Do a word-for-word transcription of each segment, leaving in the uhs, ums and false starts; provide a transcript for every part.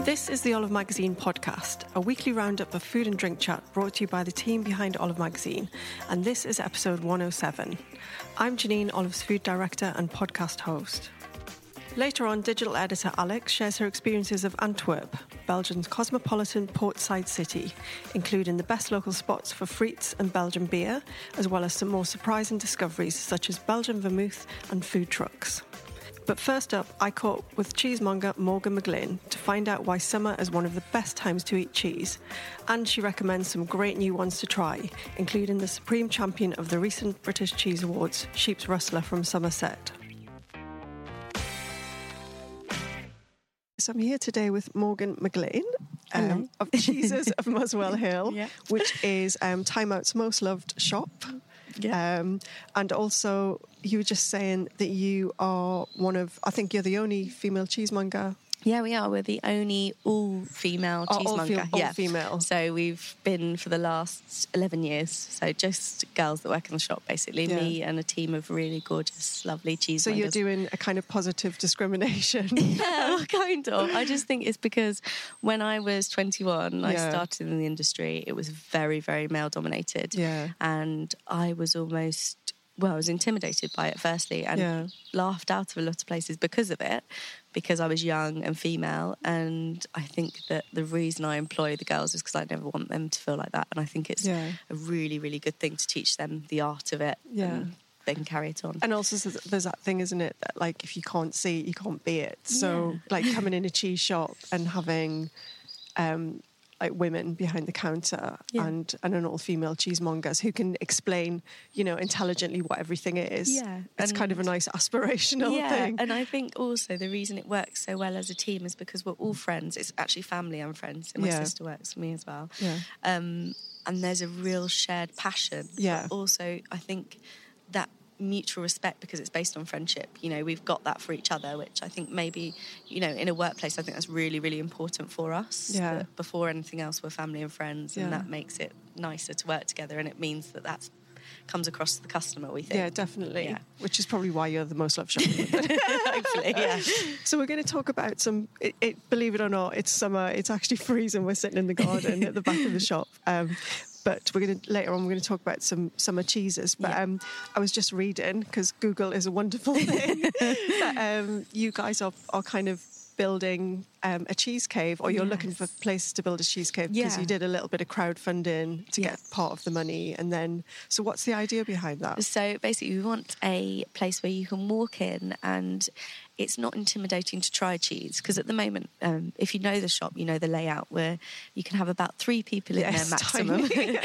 This is the Olive Magazine podcast, a weekly roundup of food and drink chat brought to you by the team behind Olive Magazine, and this is episode one oh seven. I'm Janine, Olive's food director and podcast host. Later on, digital editor Alex shares her experiences of Antwerp, Belgium's cosmopolitan portside city, including the best local spots for frites and Belgian beer, as well as some more surprising discoveries such as Belgian vermouth and food trucks. But first up, I caught up with cheesemonger Morgan McGlynn to find out why summer is one of the best times to eat cheese. And she recommends some great new ones to try, including the supreme champion of the recent British Cheese Awards, Sheep's Rustler from Somerset. So I'm here today with Morgan McGlynn um, of the Cheeses of Muswell Hill, yeah. which is um, Time Out's most loved shop. Yeah. Um, and also, you were just saying that you are one of, I think you're the only female cheesemonger. Yeah, we are. We're the only all-female oh, cheesemonger. All fe- yeah. All-female. So we've been for the last eleven years. So just girls that work in the shop, basically. Yeah. Me and a team of really gorgeous, lovely cheesemongers. So you're doing a kind of positive discrimination. Yeah, well, kind of. I just think it's because when I was twenty-one, yeah. I started in the industry. It was very, very male-dominated. Yeah. And I was almost... Well, I was intimidated by it, firstly, and yeah. laughed out of a lot of places because of it, because I was young and female. And I think that the reason I employ the girls is because I never want them to feel like that. And I think it's yeah. a really, really good thing to teach them the art of it. Yeah. And they can carry it on. And also there's that thing, isn't it, that, like, if you can't see it, you can't be it. So, yeah. like, coming in a cheese shop and having... Um, like women behind the counter yeah. and, and an all-female cheesemongers who can explain, you know, intelligently what everything is. Yeah. It's kind of a nice aspirational yeah, thing. And I think also the reason it works so well as a team is because we're all friends. It's actually family and friends. And my yeah. sister works for me as well. Yeah. Um, and there's a real shared passion. Yeah. But also, I think that mutual respect, because it's based on friendship, you know, we've got that for each other, which I think maybe, you know, in a workplace, I think that's really, really important for us. Yeah. But before anything else, we're family and friends, and yeah. that makes it nicer to work together, and it means that that comes across to the customer, we think. Yeah, definitely. Yeah. Which is probably why you're the most loved shopper. Hopefully, yeah. So we're going to talk about some, it, it, believe it or not, it's summer, it's actually freezing, we're sitting in the garden at the back of the shop. Um But we're going to, later on, we're going to talk about some summer cheeses. But yeah. um, I was just reading, because Google is a wonderful thing, that um, you guys are, are kind of building um, a cheese cave, or you're yes. looking for places to build a cheese cave, because yeah. you did a little bit of crowdfunding to yes. get part of the money. And then, so what's the idea behind that? So basically, we want a place where you can walk in and... it's not intimidating to try cheese, because at the moment, um, if you know the shop, you know the layout, where you can have about three people in yes, there maximum.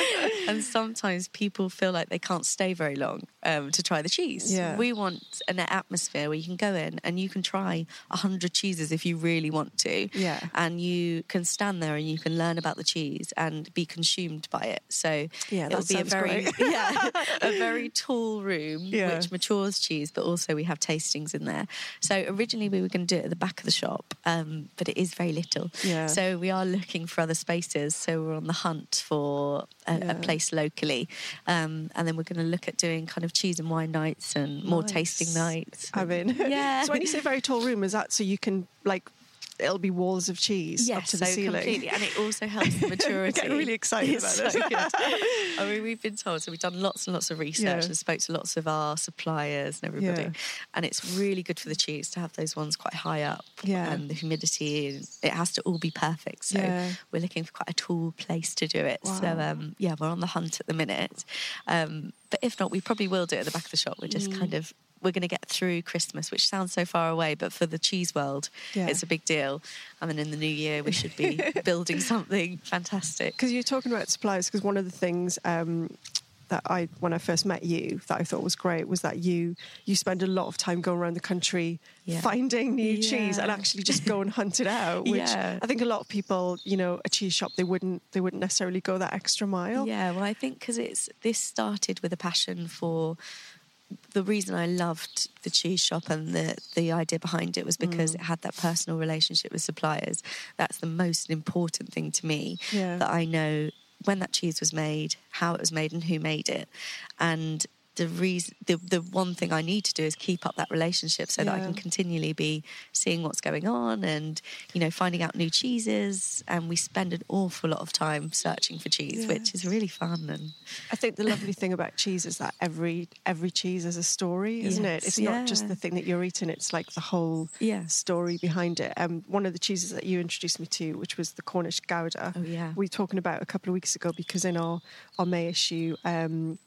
And sometimes people feel like they can't stay very long um, to try the cheese. Yeah. We want an atmosphere where you can go in and you can try one hundred cheeses if you really want to. Yeah. And you can stand there and you can learn about the cheese and be consumed by it. So yeah, it'll be a very, yeah, a very tall room yeah. which matures cheese, but also we have tastings in there. So originally we were going to do it at the back of the shop, um, but it is very little. Yeah. So we are looking for other spaces. So we're on the hunt for a, yeah. a place locally. Um, and then we're going to look at doing kind of cheese and wine nights and more nice. tasting nights. I mean, yeah. So when you say very tall room, is that so you can, like, it'll be walls of cheese yes, up to the so ceiling? Completely. And it also helps the maturity. I'm really excited it's about so this. I mean, we've been told, so we've done lots and lots of research yeah. and spoke to lots of our suppliers and everybody. Yeah. And it's really good for the cheese to have those ones quite high up. Yeah. And the humidity, it has to all be perfect. So yeah. we're looking for quite a tall place to do it. Wow. So, um, yeah, we're on the hunt at the minute. Um, but if not, we probably will do it at the back of the shop. We're just mm. kind of... we're going to get through Christmas, which sounds so far away, but for the cheese world, yeah. it's a big deal. And then in the new year, we should be building something fantastic. Because you're talking about suppliers, because one of the things um, that I, when I first met you, that I thought was great was that you you spend a lot of time going around the country yeah. finding new yeah. cheese and actually just go and hunt it out, which yeah. I think a lot of people, you know, a cheese shop, they wouldn't they wouldn't necessarily go that extra mile. Yeah, well, I think because it's this started with a passion for. The reason I loved the cheese shop and the, the idea behind it was because mm. it had that personal relationship with suppliers. That's the most important thing to me, yeah. that I know when that cheese was made, how it was made and who made it. And the reason, the, the one thing I need to do is keep up that relationship so yeah. that I can continually be seeing what's going on and, you know, finding out new cheeses. And we spend an awful lot of time searching for cheese, yeah. which is really fun. And I think the lovely thing about cheese is that every every cheese is a story, isn't yes. it? It's yeah. not just the thing that you're eating. It's like the whole yeah. story behind it. Um, one of the cheeses that you introduced me to, which was the Cornish Gouda, oh, yeah. we were talking about a couple of weeks ago because in our, our May issue... Um,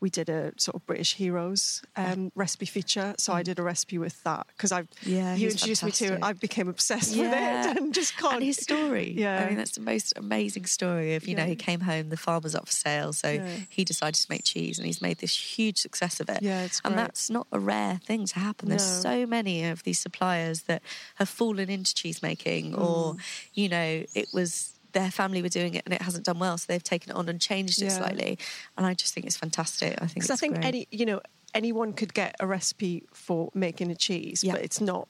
we did a sort of British Heroes um, recipe feature. So I did a recipe with that because I yeah, you introduced fantastic. me to it. I became obsessed yeah. with it and just can't. And his story. Yeah. I mean, that's the most amazing story of, you yeah. know, he came home, the farm was up for sale. So yeah. he decided to make cheese and he's made this huge success of it. Yeah, it's great. And that's not a rare thing to happen. There's no. so many of these suppliers that have fallen into cheese making mm. or, you know, it was... their family were doing it and it hasn't done well, so they've taken it on and changed it yeah. slightly. And I just think it's fantastic. I think it's I think great. any you know anyone could get a recipe for making a cheese, yeah. but it's not.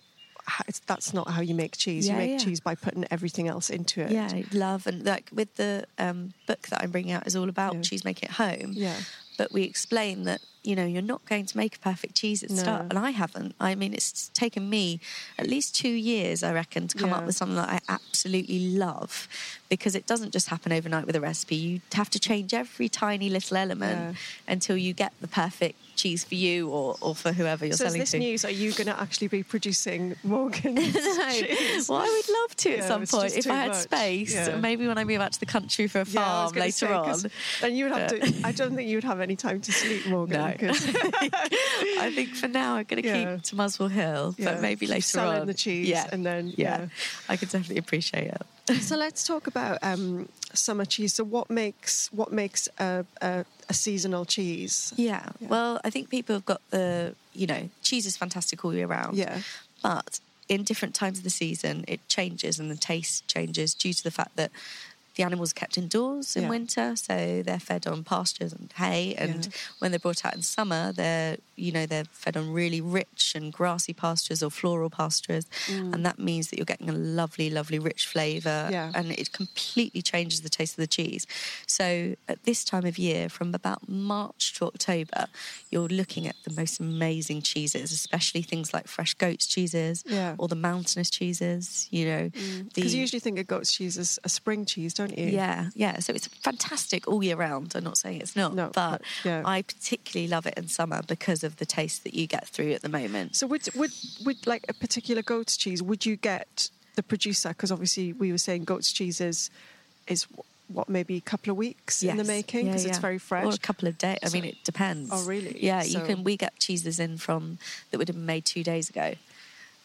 It's, that's not how you make cheese. Yeah, you make yeah. cheese by putting everything else into it. Yeah, love and like with the um, book that I'm bringing out is all about yeah. cheese making at home. Yeah, but we explain that. You know, you're not going to make a perfect cheese at the no. start. And I haven't. I mean, it's taken me at least two years, I reckon, to come yeah. up with something that I absolutely love because it doesn't just happen overnight with a recipe. You have to change every tiny little element yeah. until you get the perfect cheese for you or, or for whoever you're so selling to. So is this news, are you going to actually be producing Morgan's no. cheese? Well, I would love to yeah, at some point. If I had much. space, yeah. maybe when I move out to the country for a farm yeah, later say, on. Then you would have but. to, I don't think you would have any time to sleep, Morgan. No. I think for now I'm going to yeah. keep to Muswell Hill, yeah. but maybe later selling on. Selling the cheese yeah. and then... Yeah. yeah, I could definitely appreciate it. So let's talk about um, summer cheese. So what makes what makes a, a, a seasonal cheese? Yeah. yeah, well, I think people have got the, you know, cheese is fantastic all year round. Yeah. But in different times of the season, it changes and the taste changes due to the fact that the animals are kept indoors in yeah. winter, so they're fed on pastures and hay. And yeah. when they're brought out in summer, they're you know they're fed on really rich and grassy pastures or floral pastures, mm. and that means that you're getting a lovely, lovely rich flavour, yeah. and it completely changes the taste of the cheese. So at this time of year, from about March to October, you're looking at the most amazing cheeses, especially things like fresh goat's cheeses yeah. or the mountainous cheeses. You know, because mm. the... you usually think of goat's cheese as a spring cheese, don't you? You. Yeah, yeah. So it's fantastic all year round. I'm not saying it's not, no, but yeah. I particularly love it in summer because of the taste that you get through at the moment. So would would would like a particular goat's cheese? Would you get the producer? Because obviously we were saying goat's cheese is is. what, maybe a couple of weeks yes. in the making because yeah, yeah. it's very fresh? Or a couple of days. I so, mean, it depends. Oh, really? Yeah, so. you can. We get cheeses in from that would have been made two days ago.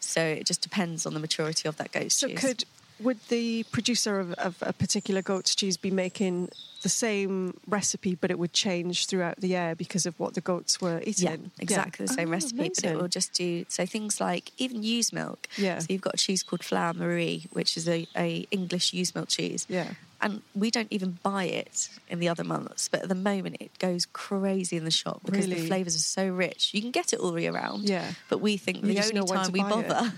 So it just depends on the maturity of that goat's so cheese. So could... Would the producer of, of a particular goat's cheese be making the same recipe, but it would change throughout the year because of what the goats were eating? Yeah, exactly yeah. the same oh, recipe, amazing. But it will just do... So things like even ewe's milk. Yeah. So you've got a cheese called Flour Marie, which is a, a English ewe's milk cheese. Yeah. And we don't even buy it in the other months, but at the moment it goes crazy in the shop because really? the flavours are so rich. You can get it all year round, yeah. but we think the only no time we bother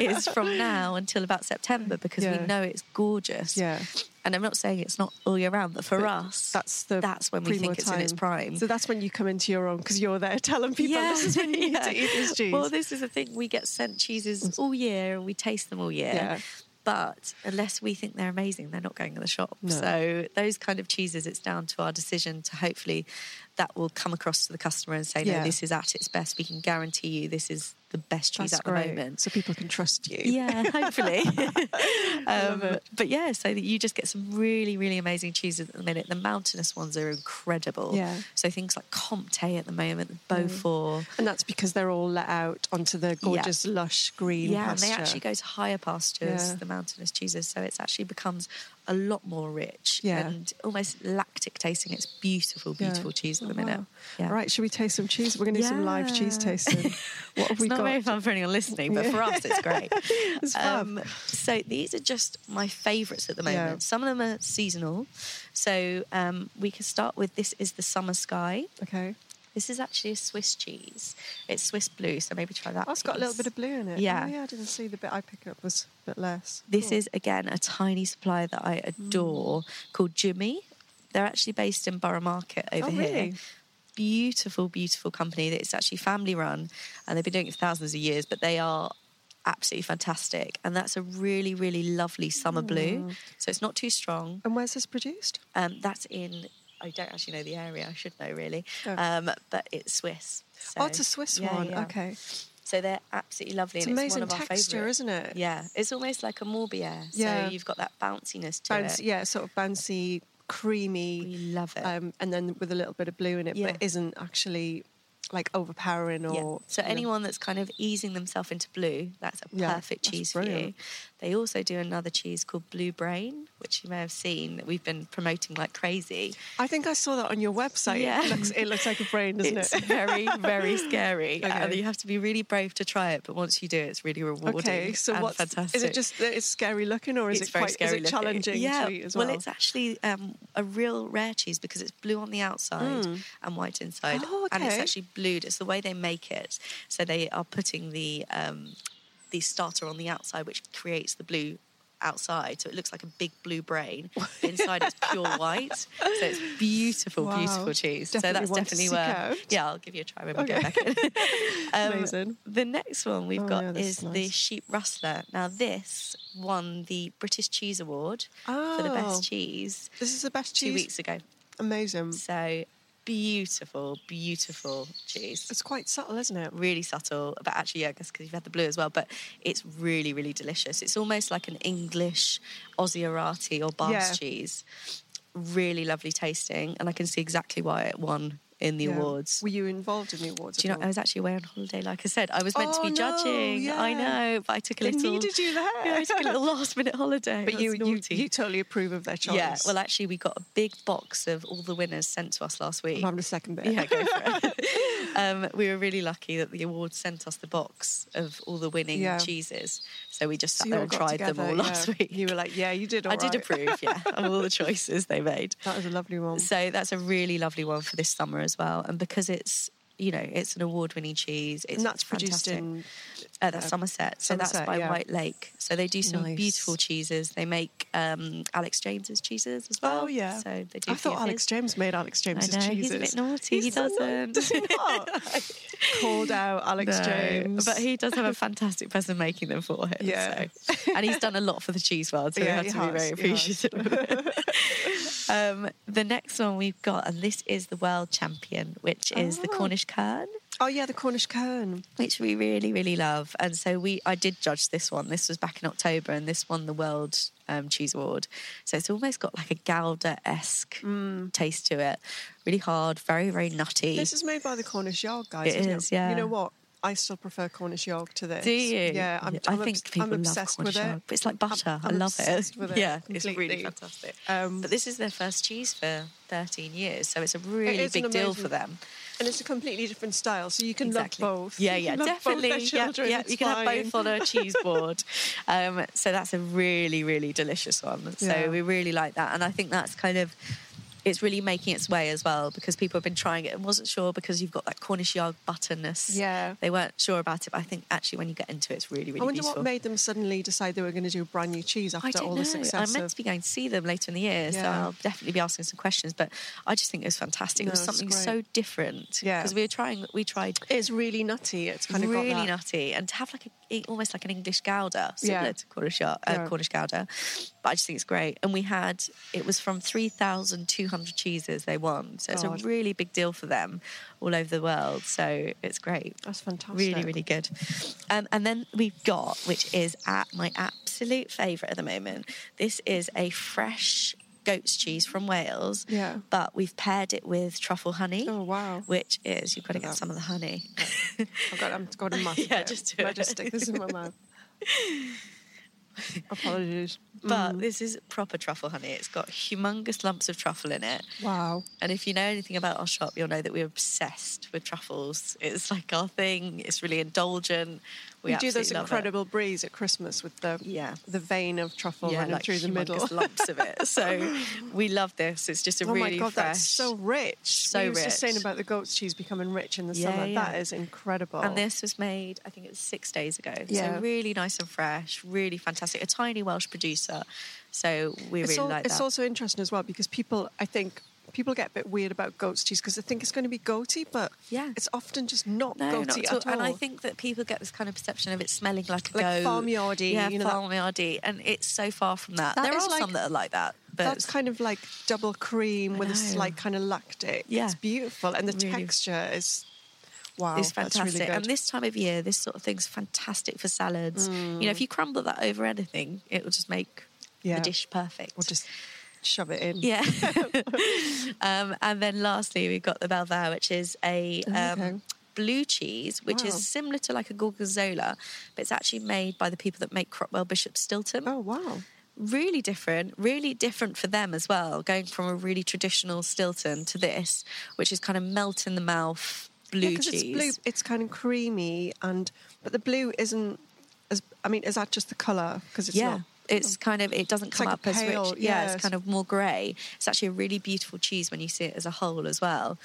is from now until about September because yeah. we know it's gorgeous. Yeah. And I'm not saying it's not all year round, but for but us, that's, the that's when we think it's time. in its prime. So that's when you come into your own, because you're there telling people yeah, this is when you need yeah. to eat this cheese. Well, this is the thing. We get sent cheeses all year and we taste them all year. Yeah. But unless we think they're amazing, they're not going in the shop. No. So those kind of cheeses, it's down to our decision to hopefully that will come across to the customer and say, no, yeah. this is at its best. We can guarantee you this is the best cheese That's at great. the moment, so people can trust you. Yeah, hopefully. um, but yeah, so that you just get some really, really amazing cheeses at the minute. The mountainous ones are incredible. Yeah. So things like Comte at the moment, the Beaufort. Mm. And that's because they're all let out onto the gorgeous, yeah. lush green yeah, pasture. Yeah, and they actually go to higher pastures, yeah. the mountainous cheeses, so it actually becomes a lot more rich yeah. and almost lactic tasting. It's beautiful, beautiful yeah. cheese at the oh, minute. Wow. Yeah. All right, should we taste some cheese? We're going to do yeah. some live cheese tasting. What have we got? It's not very fun for anyone listening, but for us it's great. It's fun. Um, so these are just my favourites at the moment. Yeah. Some of them are seasonal. So um, we can start with, this is the Summer Sky. Okay. This is actually a Swiss cheese. It's Swiss blue, so maybe try that. Oh, it's piece. got a little bit of blue in it. Yeah. Oh, yeah, I didn't see the bit I picked up was a bit less. This cool. is, again, a tiny supplier that I adore mm. called Jimmy. They're actually based in Borough Market over oh, here. Really? Beautiful, beautiful company. It's actually family run, and they've been doing it for thousands of years, but they are absolutely fantastic. And that's a really, really lovely summer mm. blue. So it's not too strong. And where's this produced? Um, that's in... I don't actually know the area. I should know, really. Oh. Um, but it's Swiss. So. Oh, it's a Swiss yeah, one. Yeah. Okay. So they're absolutely lovely. It's and amazing it's one of texture, our isn't it? Yeah. It's almost like a Morbiere. Yeah. So you've got that bounciness to Bounce, it. Yeah, sort of bouncy, creamy. We love it. Um, and then with a little bit of blue in it, yeah. but it isn't actually... like overpowering or... Yeah. So anyone know. that's kind of easing themselves into blue, that's a yeah, perfect cheese for you. They also do another cheese called Blue Brain, which you may have seen that we've been promoting like crazy. I think I saw that on your website. Yeah. It looks, it looks like a brain, doesn't it's it? It's very, very scary. Okay. And you have to be really brave to try it, but once you do, it's really rewarding okay, so and what's, fantastic. Is it just that it's scary looking or is it's it quite scary is it challenging yeah. to eat as well? Well, it's actually um, a real rare cheese because it's blue on the outside mm. and white inside. Oh, okay. And it's actually blue. It's the way they make it. So they are putting the um, the starter on the outside, which creates the blue outside. So it looks like a big blue brain. Inside it's pure white. So it's beautiful, wow. beautiful cheese. Definitely so that's definitely where... Yeah, I'll give you a try when we okay. go back in. um, Amazing. The next one we've oh, got yeah, is nice. the Sheep's Rustler. Now this won the British Cheese Award oh, for the best cheese. This is the best cheese? Two weeks ago. Amazing. So... Beautiful, beautiful cheese. It's quite subtle, isn't it? Really subtle. But actually, yeah, I guess because you've had the blue as well. But it's really, really delicious. It's almost like an English Oziarati or Basque yeah. cheese. Really lovely tasting. And I can see exactly why it won in the yeah. awards. Were you involved in the awards? Do you know, I was actually away on holiday, like I said. I was meant oh, to be no, judging. Yeah. I know, but I took a little... They needed you there. Yeah, I took a little last-minute holiday. But you, you you totally approve of their choice. Yeah, well, actually, we got a big box of all the winners sent to us last week. I'm having a second bit. Yeah, go for it. um, we were really lucky that the awards sent us the box of all the winning yeah. cheeses. So we just sat so there and tried together, them all yeah. last week. You were like, yeah, you did all I right. I did approve, yeah, of all the choices they made. That was a lovely one. So that's a really lovely one for this summer as well. As well, and because it's you know it's an award-winning cheese, it's and that's produced in uh, that's uh, Somerset, so Somerset, that's by yeah. White Lake. So they do some nice. beautiful cheeses. They make um, Alex James's cheeses as well. Oh yeah, so they do. I thought Alex his. James made Alex James's I know, cheeses. He's a bit naughty. He's he doesn't. Does he not? Called out Alex no, James, but he does have a fantastic person making them for him. Yeah, so. And he's done a lot for the cheese world, so yeah, we have to has, be very appreciative of it. Um, the next one we've got, and this is the world champion, which is oh. the Cornish Kern. Oh, yeah, the Cornish Kern. Which we really, really love. And so we, I did judge this one. This was back in October, and this won the World um, Cheese Award. So it's almost got like a Gouda-esque mm. taste to it. Really hard, very, very nutty. This is made by the Cornish Yarg, guys. It is, it? yeah. You know what? I still prefer Cornish Yog to this. Do you? Yeah, I'm, I'm I think obs- people I'm obsessed love Cornish with Yog. It. It's like butter. I'm, I'm I love it. With it. Yeah, completely. It's really fantastic. Um, but this is their first cheese for thirteen years, so it's a really it big amazing, deal for them. And it's a completely different style, so you can exactly. love both. Yeah, yeah, you definitely. Children, yeah, yeah. You can fine. have both on a cheese board. um, so that's a really, really delicious one. So yeah. we really like that, and I think that's kind of. It's really making its way as well because people have been trying it and wasn't sure because you've got that Cornish Yarg butterness. Yeah. They weren't sure about it, but I think actually when you get into it, it's really, really I wonder beautiful. What made them suddenly decide they were going to do brand new cheese after I don't all know. the success I'm meant of... to be going to see them later in the year, yeah. so I'll definitely be asking some questions, but I just think it was fantastic. No, it was something so different. Yeah. Because we were trying, we tried... It's really nutty. It's kind of really got that... nutty. And to have like a almost like an English Gouda, similar yeah. to Cornish, uh, yeah. Cornish Gouda. But I just think it's great. And we had, it was from three thousand two hundred cheeses they won. So God. It's a really big deal for them all over the world. So it's great. That's fantastic. Really, really good. Um, and then we've got, which is at my absolute favourite at the moment, this is a fresh goat's cheese from Wales, yeah. but we've paired it with truffle honey. Oh, wow. Which is, you've got to get some of the honey. Yeah. I've got, I'm going to master yeah, it. Just do it. I just stick this in my mouth. Apologies. But mm. this is proper truffle honey. It's got humongous lumps of truffle in it. Wow. And if you know anything about our shop, you'll know that we're obsessed with truffles. It's like our thing. It's really indulgent. We, we do this incredible it. breeze at Christmas with the yeah. the vein of truffle yeah, running like through the middle. Lumps of it. So we love this. It's just a oh really fresh. Oh my God, fresh, that's so rich. So we rich. You were just saying about the goat's cheese becoming rich in the yeah, summer. Yeah. That is incredible. And this was made, I think it was six days ago. Yeah. So really nice and fresh, really fantastic. A tiny Welsh producer. So we it's really all, like it's that. It's also interesting as well because people, I think, people get a bit weird about goat's cheese because they think it's going to be goaty, but yeah. it's often just not no, goaty not at, at all. And I think that people get this kind of perception of it smelling like a like goat. Farmyardy. Yeah, you know, farmyardy. And it's so far from that. that there are like, some that are like that. But that's kind of like double cream with a slight kind of lactic. Yeah. It's beautiful. And the really. texture is... Wow, it's fantastic. Really and this time of year, this sort of thing's fantastic for salads. Mm. You know, if you crumble that over anything, it will just make yeah. the dish perfect. Or just shove it in. Yeah. um, and then lastly, we've got the Belvoir, which is a um, okay. blue cheese, which wow. is similar to like a Gorgonzola, but it's actually made by the people that make Cropwell Bishop Stilton. Oh, wow. Really different, really different for them as well, going from a really traditional Stilton to this, which is kind of melt in the mouth. Blue yeah, cheese. It's blue. It's kind of creamy, and but the blue isn't as. I mean, is that just the colour? Because it's yeah, not, it's kind of. It doesn't it's come like up pale, as rich. Yeah, yes. It's kind of more grey. It's actually a really beautiful cheese when you see it as a whole as well.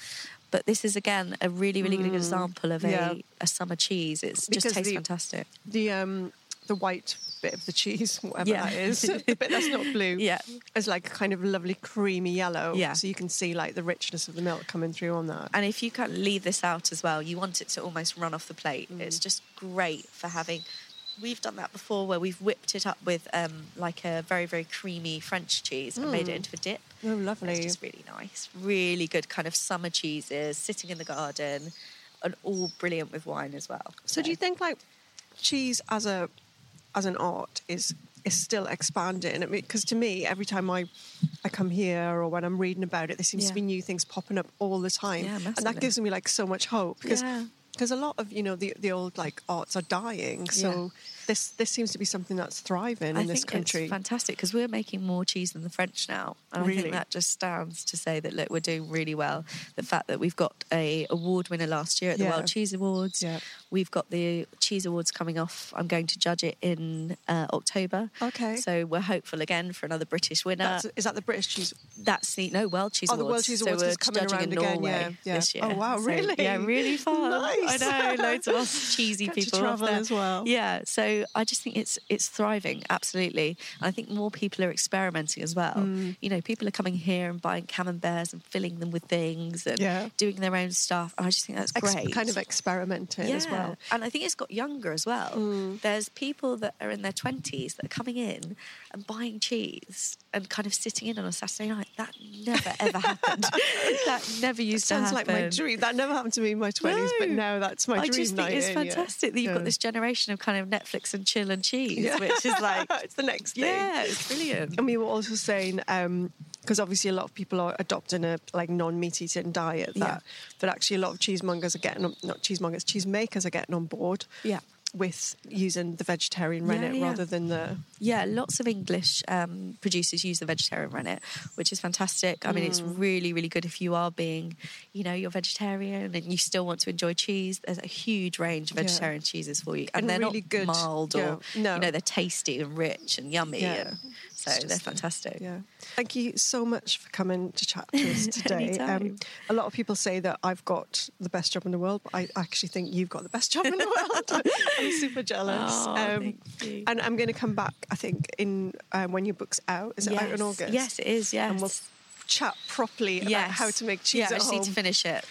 But this is again a really, really mm. good example of yeah. a, a summer cheese. It's because just tastes the, fantastic. The um the white bit of the cheese, whatever yeah. that is, the bit that's not blue, yeah, is like a kind of lovely creamy yellow. Yeah. So you can see like the richness of the milk coming through on that. And if you can't leave this out as well, you want it to almost run off the plate. Mm. It's just great for having. We've done that before where we've whipped it up with um, like a very, very creamy French cheese and mm. made it into a dip. Oh, lovely. And it's just really nice. Really good kind of summer cheeses, sitting in the garden, and all brilliant with wine as well. So, so. do you think like cheese as a as an art is is still expanding? Because to me, every time I I come here or when I'm reading about it, there seems yeah. to be new things popping up all the time. Yeah, and that gives me like so much hope because yeah. because a lot of, you know, the, the old like arts are dying. So yeah. this this seems to be something that's thriving I in this country. It's fantastic because we're making more cheese than the French now. And really? I think that just stands to say that, look, we're doing really well. The fact that we've got a award winner last year at the yeah. World Cheese Awards. Yeah. We've got the Cheese Awards coming off. I'm going to judge it in uh, October. Okay. So we're hopeful again for another British winner. That's, is that the British Cheese? That's the, no, World Cheese Awards. Oh, the World Cheese Awards so is coming around again, yeah, yeah. this year. Oh, wow, really? So, yeah, really fun. Nice. I know, loads of us cheesy people travel as well. Yeah, so I just think it's it's thriving, absolutely. And I think more people are experimenting as well. Mm. You know, people are coming here and buying camemberts and filling them with things and yeah. doing their own stuff. And I just think that's great. Ex- kind of experimenting yeah. as well. And I think it's got younger as well. Mm. There's people that are in their twenties that are coming in and buying cheese and kind of sitting in on a Saturday night. That never, ever happened. That never used that to happen. Sounds like my dream. That never happened to me in my twenties, no. but now that's my I dream I just think it's in, fantastic yeah. that you've yeah. got this generation of kind of Netflix and chill and cheese, yeah. which is like... it's the next thing. Yeah, it's brilliant. And we were also saying... Um, because obviously a lot of people are adopting a like non-meat-eating diet, that, yeah. but actually a lot of cheesemongers are getting, on, not cheesemongers, cheesemakers are getting on board yeah. with using the vegetarian rennet yeah, yeah. rather than the... Yeah, lots of English um, producers use the vegetarian rennet, which is fantastic. I mean, mm. it's really, really good if you are being, you know, you're vegetarian and you still want to enjoy cheese. There's a huge range of vegetarian yeah. cheeses for you. And, and they're really not good. mild yeah. or, no. you know, they're tasty and rich and yummy yeah. and... So just, they're fantastic. Yeah. Thank you so much for coming to chat to us today. um, a lot of people say that I've got the best job in the world, but I actually think you've got the best job in the world. I'm super jealous. Oh, um, and I'm going to come back, I think, in um, when your book's out. Is it yes. out in August? Yes, it is, yes. And we'll chat properly yes. about how to make cheese yeah, at home. Yeah, I just home. need to finish it.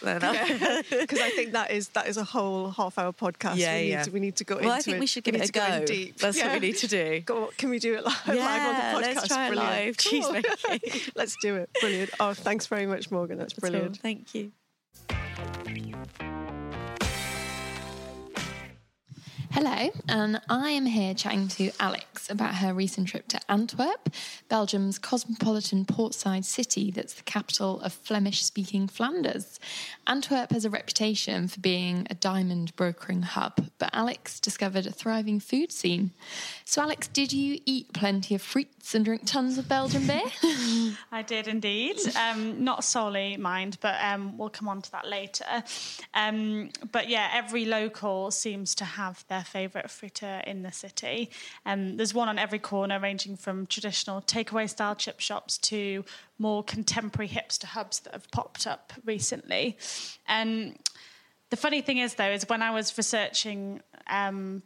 Because yeah. I think that is that is a whole half-hour podcast. Yeah, we, need yeah. to, we need to go well, into it. Well, I think it. we should give we it a go. go deep. That's yeah. what we need to do. Go, can we do it live, yeah, live on the podcast? Let's try it live. Cool. Cheese making. Let's do it. Brilliant. Oh, thanks very much, Morgan. That's, That's brilliant. Cool. Thank you. Hello, and I am here chatting to Alex about her recent trip to Antwerp, Belgium's cosmopolitan portside city that's the capital of Flemish-speaking Flanders. Antwerp has a reputation for being a diamond brokering hub, but Alex discovered a thriving food scene. So, Alex, did you eat plenty of fruits and drink tons of Belgian beer? I did indeed. Um, not solely, mind, but um, we'll come on to that later. Um, but, yeah, every local seems to have their favourite fritter in the city. Um, there's one on every corner, ranging from traditional takeaway style chip shops to more contemporary hipster hubs that have popped up recently. And um, the funny thing is, though, is when I was researching um,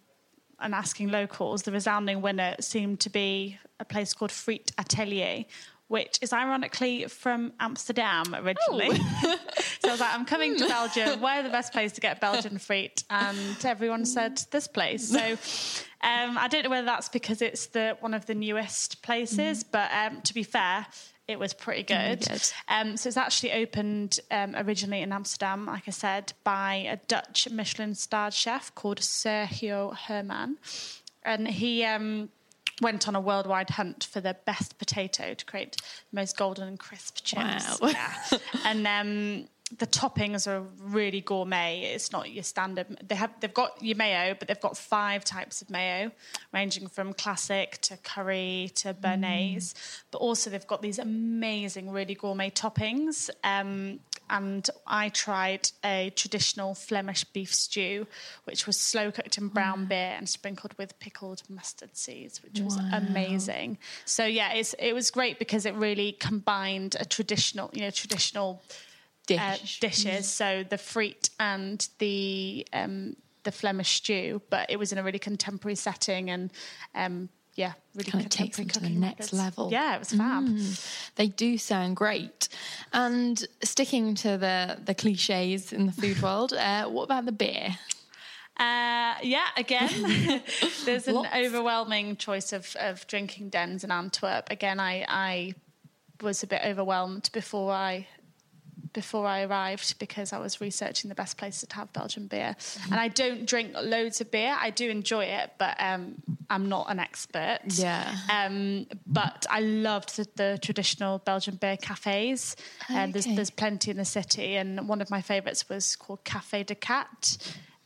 and asking locals, the resounding winner seemed to be a place called Friet Atelier, which is ironically from Amsterdam originally. Oh. So I was like, I'm coming to Belgium. Where the best place to get Belgian friet? And everyone said this place. So um, I don't know whether that's because it's the one of the newest places, mm. but um, to be fair, it was pretty good. Oh, good. Um, so it's actually opened um, originally in Amsterdam, like I said, by a Dutch Michelin-starred chef called Sergio Herman. And he... Um, went on a worldwide hunt for the best potato to create the most golden and crisp chips. Wow. Yeah. And um, the toppings are really gourmet. It's not your standard. They have, they've got your mayo, but they've got five types of mayo, ranging from classic to curry to béarnaise. Mm. But also they've got these amazing, really gourmet toppings. Um, and I tried a traditional Flemish beef stew, which was slow-cooked in brown wow. beer and sprinkled with pickled mustard seeds, which was wow. amazing. So, yeah, it's, it was great because it really combined a traditional, you know, traditional Dish. uh, dishes, so the friet and the um, the Flemish stew, but it was in a really contemporary setting and... Um, Yeah, really kind of takes them to the next level. Yeah, it was fab. Mm, they do sound great. And sticking to the the cliches in the food world, uh, what about the beer? Uh, yeah, again, there's an Lots. overwhelming choice of, of drinking dens in Antwerp. Again, I I was a bit overwhelmed before I. before I arrived because I was researching the best places to have Belgian beer. Mm-hmm. And I don't drink loads of beer. I do enjoy it, but um, I'm not an expert. Yeah. Um, but I loved the, the traditional Belgian beer cafes. Okay. And there's, there's plenty in the city. And one of my favourites was called Café de Cat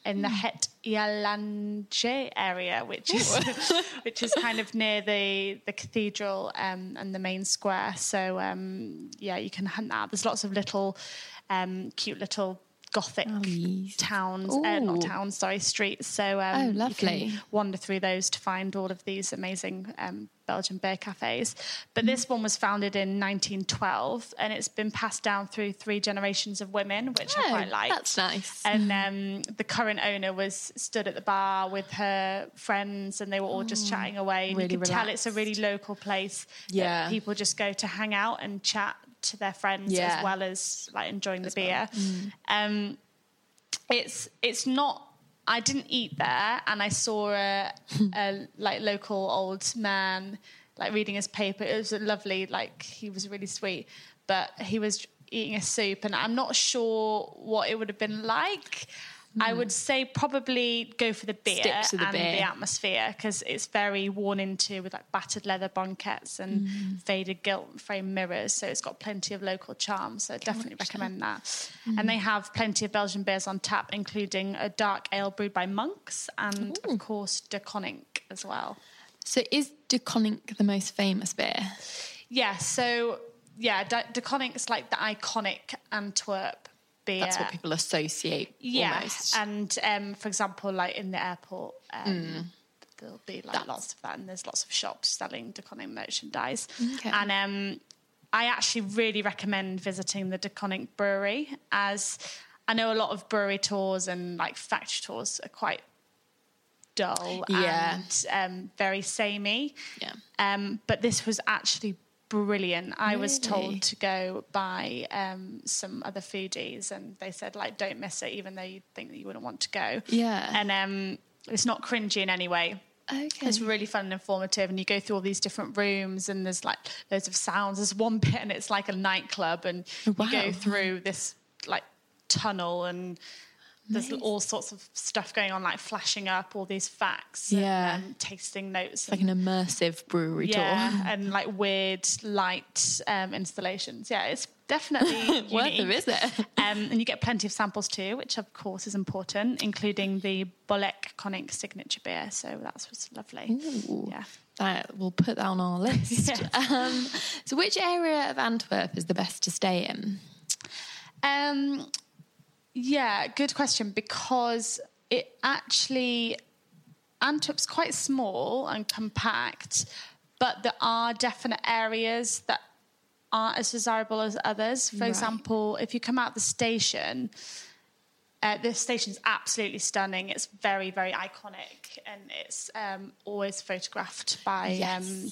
in mm. the Het Jalange area, which is which is kind of near the the cathedral um, and the main square. So um, yeah, you can hunt that. There's lots of little, um, cute little Gothic oh, towns, uh, not towns, sorry, streets. So um, oh, lovely. You can wander through those to find all of these amazing um, Belgian beer cafes. But mm. this one was founded in nineteen twelve, and it's been passed down through three generations of women, which oh, I quite like. That's nice. And um, the current owner was stood at the bar with her friends, and they were all oh, just chatting away. And really you can relaxed. tell it's a really local place. Yeah, that people just go to hang out and chat to their friends yeah. as well as like enjoying as the beer. Well. Mm. Um, it's it's not. I didn't eat there, and I saw a, a like local old man like reading his paper. It was lovely. Like he was really sweet, but he was eating a soup, and I'm not sure what it would have been like. Mm. I would say probably go for the beer the and beer. the atmosphere because it's very worn into with like battered leather banquettes and mm. faded gilt frame mirrors. So it's got plenty of local charm. So I definitely recommend that. that. Mm. And they have plenty of Belgian beers on tap, including a dark ale brewed by monks and, Ooh. of course, De Koninck as well. So is De Koninck the most famous beer? Yeah, so, yeah, De Koninck's like the iconic Antwerp beer. That's what people associate yeah. almost. And um, for example, like in the airport, um, mm. there'll be like That's... lots of that, and there's lots of shops selling De Koninck merchandise. Okay. And um, I actually really recommend visiting the De Koninck brewery, as I know a lot of brewery tours and like factory tours are quite dull yeah. and um, very samey. Yeah. Um, but this was actually brilliant. I really? was told to go by um, some other foodies, and they said, like, don't miss it, even though you think that you wouldn't want to go. Yeah. And um, it's not cringy in any way. Okay. It's really fun and informative, and you go through all these different rooms, and there's, like, loads of sounds. There's one bit, and it's like a nightclub, and wow. you go through this, like, tunnel, and there's Amazing. all sorts of stuff going on, like flashing up all these facts yeah. and um, tasting notes. It's like and, an immersive brewery yeah, tour. Yeah, and like weird light um, installations. Yeah, it's definitely worth a visit. Um, and you get plenty of samples too, which of course is important, including the De Koninck signature beer. So that's what's lovely. Ooh. Yeah. That, we'll put that on our list. yeah. um, so which area of Antwerp is the best to stay in? Um... Yeah, good question, because it actually, Antwerp's quite small and compact, but there are definite areas that aren't as desirable as others. For right. example, if you come out the station, uh, the station's absolutely stunning. It's very, very iconic, and it's um, always photographed by... Yes. Um,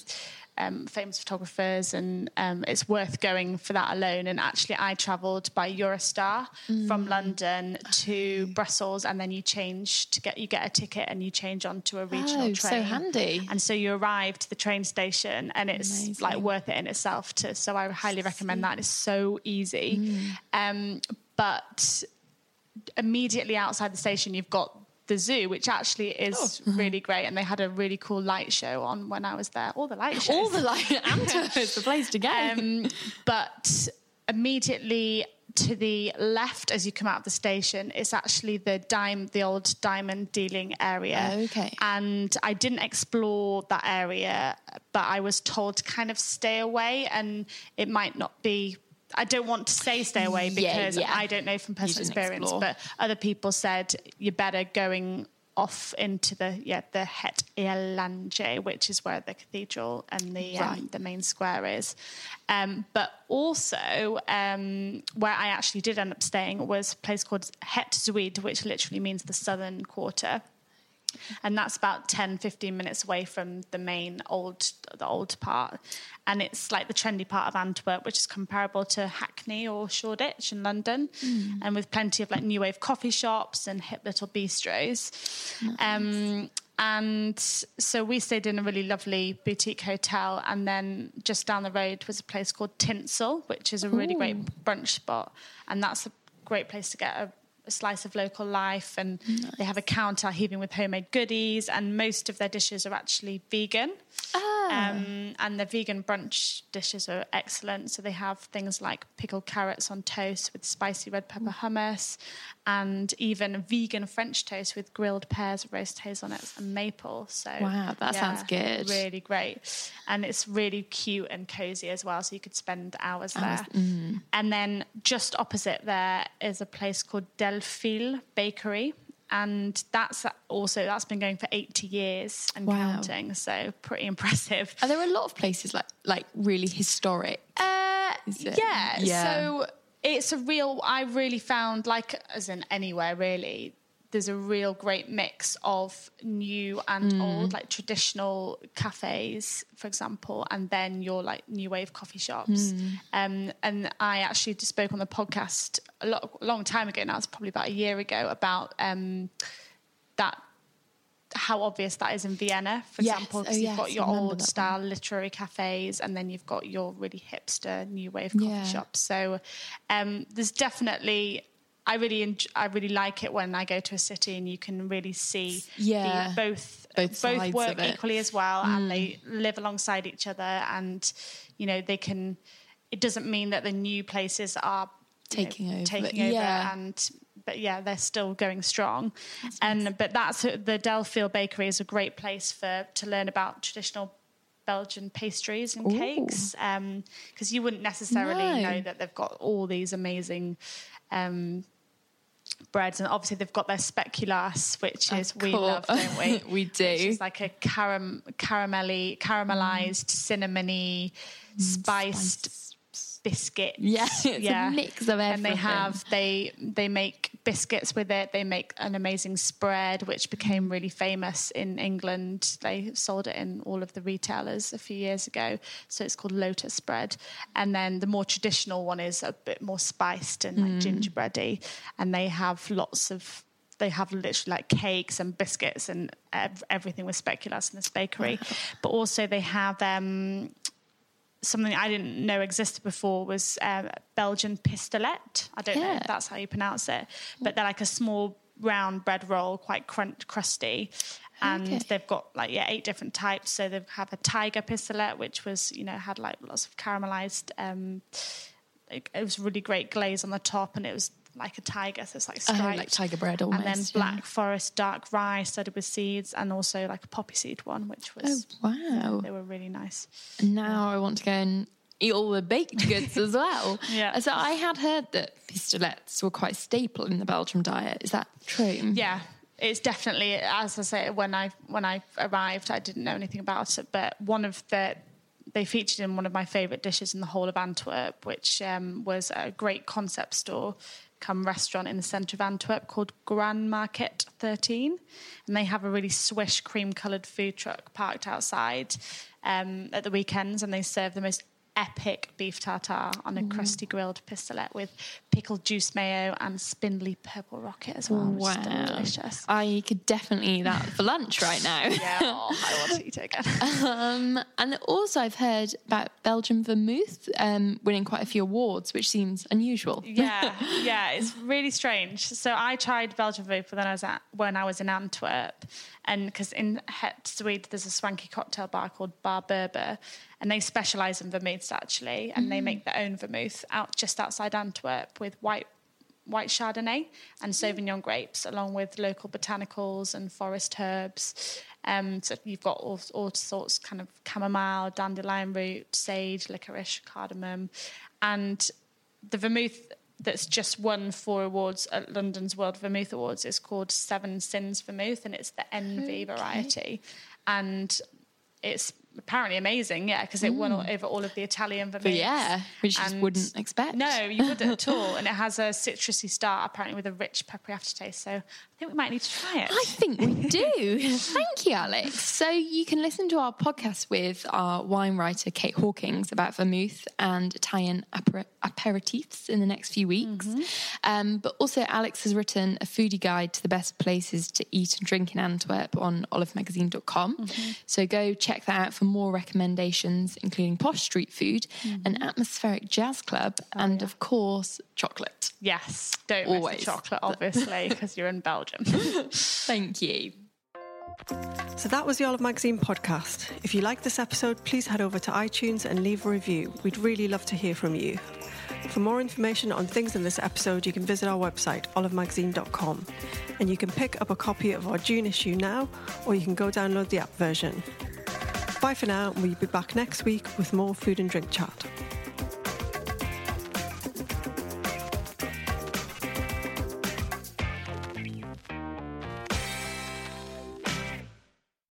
Um, famous photographers, and um, it's worth going for that alone. And actually I travelled by Eurostar mm. from London to Brussels, and then you change to get you get a ticket and you change onto a regional oh, train. So handy. And so you arrive to the train station, and it's Amazing. like worth it in itself to, so I highly recommend that. It's so easy. mm. Um, but immediately outside the station you've got the zoo, which actually is oh. really great, and they had a really cool light show on when I was there. All the light shows. All the light Antwerp is the place to go. Um, but immediately to the left, as you come out of the station, it's actually the dime, the old diamond dealing area. Oh, okay. And I didn't explore that area, but I was told to kind of stay away, and it might not be. I don't want to say stay away because yeah, yeah. I don't know from personal experience, explore. but other people said you're better going off into the yeah the Het Eilandje, which is where the cathedral and the right. um, the main square is. Um, but also um, where I actually did end up staying was a place called Het Zuid, which literally means the southern quarter. And that's about ten, fifteen minutes away from the main old, the old part. And it's like the trendy part of Antwerp, which is comparable to Hackney or Shoreditch in London. Mm. And with plenty of like new wave coffee shops and hip little bistros. Nice. Um, and so we stayed in a really lovely boutique hotel. And then just down the road was a place called Tinsel, which is a really Ooh. great brunch spot. And that's a great place to get a a slice of local life, and nice. they have a counter heaving with homemade goodies, and most of their dishes are actually vegan. Oh. Um, and the vegan brunch dishes are excellent. So they have things like pickled carrots on toast with spicy red pepper Ooh. hummus, and even vegan French toast with grilled pears, roast hazelnuts and maple. So wow, that yeah, sounds good. Really great. And it's really cute and cozy as well, so you could spend hours there. Hours. Mm. And then just opposite there is a place called Delphile Bakery. And that's also, that's been going for eighty years and wow. counting, so pretty impressive. Are there a lot of places like like really historic? Uh, yeah. yeah, so it's a real, I really found, like as in anywhere really, there's a real great mix of new and mm. old, like traditional cafes, for example, and then your like new wave coffee shops. Mm. Um, and I actually just spoke on the podcast a lot, a long time ago now, it's probably about a year ago, about um, that, how obvious that is in Vienna, for yes. example, because oh, you've yes. got your old style one. literary cafes, and then you've got your really hipster new wave coffee yeah. shops. So um, there's definitely... I really, enjoy, I really like it when I go to a city and you can really see yeah. the, both both, both work equally as well, mm. and they live alongside each other. And you know, they can. It doesn't mean that the new places are taking know, over, taking over, yeah. and but yeah, they're still going strong. That's and nice. But that's the Delphile Bakery is a great place for to learn about traditional Belgian pastries and Ooh. cakes, because um, you wouldn't necessarily no. know that they've got all these amazing. Um, breads, and obviously they've got their speculoos, which is we love, don't we? we do. It's like a caram- caramelly, caramelized, cinnamony, mm, spiced, spiced biscuits. Yeah, it's yeah. a mix of everything. And they have, they they make biscuits with it. They make an amazing spread, which became really famous in England. They sold it in all of the retailers a few years ago. So it's called Lotus Spread. And then the more traditional one is a bit more spiced and like mm. gingerbready. And they have lots of, they have literally like cakes and biscuits and everything with speculoos in this bakery. Wow. But also they have um, something I didn't know existed before was uh, Belgian pistolet. I don't yeah. know if that's how you pronounce it. But they're like a small round bread roll, quite crunch, crusty. And okay. they've got like yeah eight different types. So they have a tiger pistolet, which was, you know, had like lots of caramelized, um, it, it was really great glaze on the top, and it was like a tiger, so it's like striped. Oh, like tiger bread almost. And then black yeah. forest dark rye studded with seeds, and also like a poppy seed one, which was... Oh, wow. You know, they were really nice. And now um, I want to go and eat all the baked goods as well. Yeah. So I had heard that pistolets were quite staple in the Belgium diet. Is that true? Yeah. It's definitely, as I say, when I when I arrived, I didn't know anything about it, but one of the... They featured in one of my favourite dishes in the whole of Antwerp, which um, was a great concept store come restaurant in the centre of Antwerp called Grand Market thirteen. And they have a really swish cream-coloured food truck parked outside um, at the weekends, and they serve the most epic beef tartare on a mm. crusty grilled pistolet with pickled juice mayo and spindly purple rocket as well, which wow. is delicious. I could definitely eat that for lunch right now. Yeah, oh, I want to eat it again. Um, and also I've heard about Belgian vermouth um, winning quite a few awards, which seems unusual. Yeah, yeah, it's really strange. So I tried Belgian vermouth when I was, at, when I was in Antwerp, and because in Het Zuid there's a swanky cocktail bar called Bar Berber, and they specialise in vermouths, actually, and mm. they make their own vermouth out just outside Antwerp with white white Chardonnay and Sauvignon mm. grapes, along with local botanicals and forest herbs. Um, so you've got all, all sorts, kind of chamomile, dandelion root, sage, licorice, cardamom. And the vermouth that's just won four awards at London's World Vermouth Awards is called Seven Sins Vermouth, and it's the Envy okay. variety. And it's apparently amazing, yeah, because it mm. won over all of the Italian vermouths. Yeah, which you wouldn't expect. No, you wouldn't at all. And it has a citrusy start, apparently, with a rich, peppery aftertaste. So I think we might need to try it. I think we do. Thank you, Alex. So you can listen to our podcast with our wine writer, Kate Hawkins, about vermouth and Italian aper- aperitifs in the next few weeks. Mm-hmm. Um, but also, Alex has written a foodie guide to the best places to eat and drink in Antwerp on olive magazine dot com. Mm-hmm. So go check that out for more recommendations, including posh street food, mm-hmm. an atmospheric jazz club, oh, and yeah. of course chocolate. Yes, don't Always. miss the chocolate, obviously, because you're in Belgium. Thank you. So that was the Olive Magazine podcast. If you liked this episode, please head over to iTunes and leave a review. We'd really love to hear from you. For more information on things in this episode, you can visit our website, olive magazine dot com, and you can pick up a copy of our June issue now, or you can go download the app version. Bye for now, and we'll be back next week with more food and drink chat.